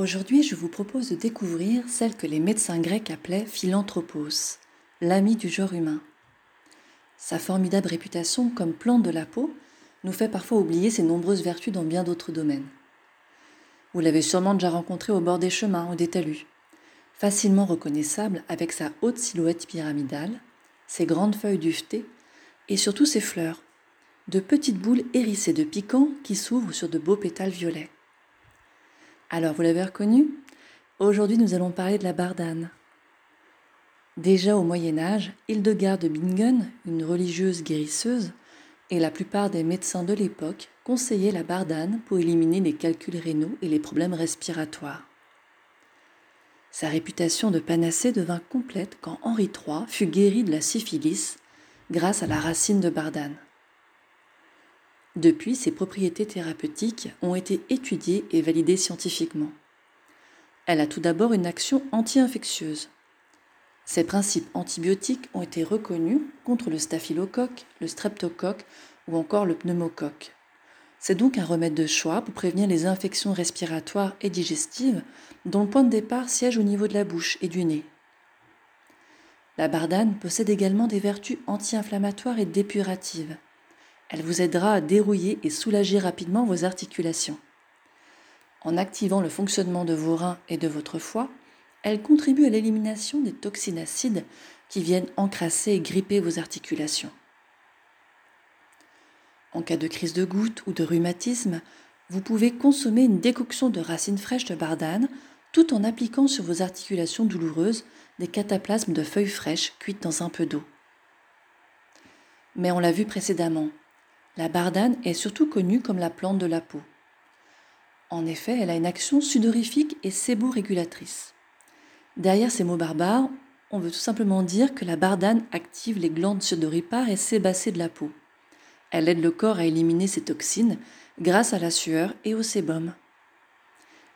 Aujourd'hui, je vous propose de découvrir celle que les médecins grecs appelaient Philanthropos, l'ami du genre humain. Sa formidable réputation comme plante de la peau nous fait parfois oublier ses nombreuses vertus dans bien d'autres domaines. Vous l'avez sûrement déjà rencontrée au bord des chemins ou des talus, facilement reconnaissable avec sa haute silhouette pyramidale, ses grandes feuilles duvetées et surtout ses fleurs, de petites boules hérissées de piquants qui s'ouvrent sur de beaux pétales violets. Alors vous l'avez reconnu, aujourd'hui nous allons parler de la bardane. Déjà au Moyen-Âge, Hildegarde de Bingen, une religieuse guérisseuse, et la plupart des médecins de l'époque conseillaient la bardane pour éliminer les calculs rénaux et les problèmes respiratoires. Sa réputation de panacée devint complète quand Henri III fut guéri de la syphilis grâce à la racine de bardane. Depuis, ses propriétés thérapeutiques ont été étudiées et validées scientifiquement. Elle a tout d'abord une action anti-infectieuse. Ses principes antibiotiques ont été reconnus contre le staphylocoque, le streptocoque ou encore le pneumocoque. C'est donc un remède de choix pour prévenir les infections respiratoires et digestives dont le point de départ siège au niveau de la bouche et du nez. La bardane possède également des vertus anti-inflammatoires et dépuratives. Elle vous aidera à dérouiller et soulager rapidement vos articulations. En activant le fonctionnement de vos reins et de votre foie, elle contribue à l'élimination des toxines acides qui viennent encrasser et gripper vos articulations. En cas de crise de goutte ou de rhumatisme, vous pouvez consommer une décoction de racines fraîches de bardane tout en appliquant sur vos articulations douloureuses des cataplasmes de feuilles fraîches cuites dans un peu d'eau. Mais on l'a vu précédemment, la bardane est surtout connue comme la plante de la peau. En effet, elle a une action sudorifique et séborégulatrice. Derrière ces mots barbares, on veut tout simplement dire que la bardane active les glandes sudoripares et sébacées de la peau. Elle aide le corps à éliminer ses toxines grâce à la sueur et au sébum.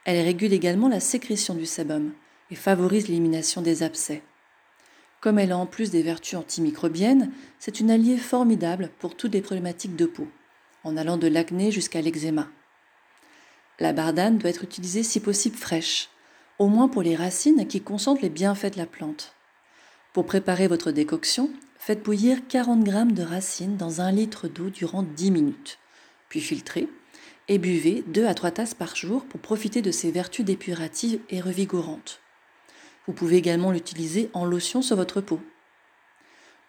Elle régule également la sécrétion du sébum et favorise l'élimination des abcès. Comme elle a en plus des vertus antimicrobiennes, c'est une alliée formidable pour toutes les problématiques de peau, en allant de l'acné jusqu'à l'eczéma. La bardane doit être utilisée si possible fraîche, au moins pour les racines qui concentrent les bienfaits de la plante. Pour préparer votre décoction, faites bouillir 40 g de racines dans 1 litre d'eau durant 10 minutes, puis filtrez et buvez 2 à 3 tasses par jour pour profiter de ses vertus dépuratives et revigorantes. Vous pouvez également l'utiliser en lotion sur votre peau.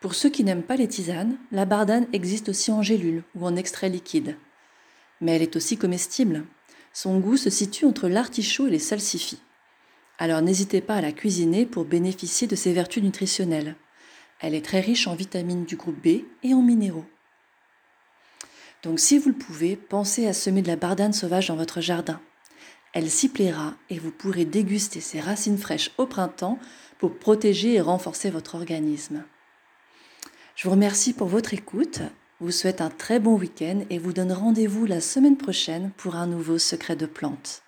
Pour ceux qui n'aiment pas les tisanes, la bardane existe aussi en gélule ou en extrait liquide. Mais elle est aussi comestible. Son goût se situe entre l'artichaut et les salsifis. Alors n'hésitez pas à la cuisiner pour bénéficier de ses vertus nutritionnelles. Elle est très riche en vitamines du groupe B et en minéraux. Donc si vous le pouvez, pensez à semer de la bardane sauvage dans votre jardin. Elle s'y plaira et vous pourrez déguster ses racines fraîches au printemps pour protéger et renforcer votre organisme. Je vous remercie pour votre écoute, vous souhaite un très bon week-end et vous donne rendez-vous la semaine prochaine pour un nouveau secret de plante.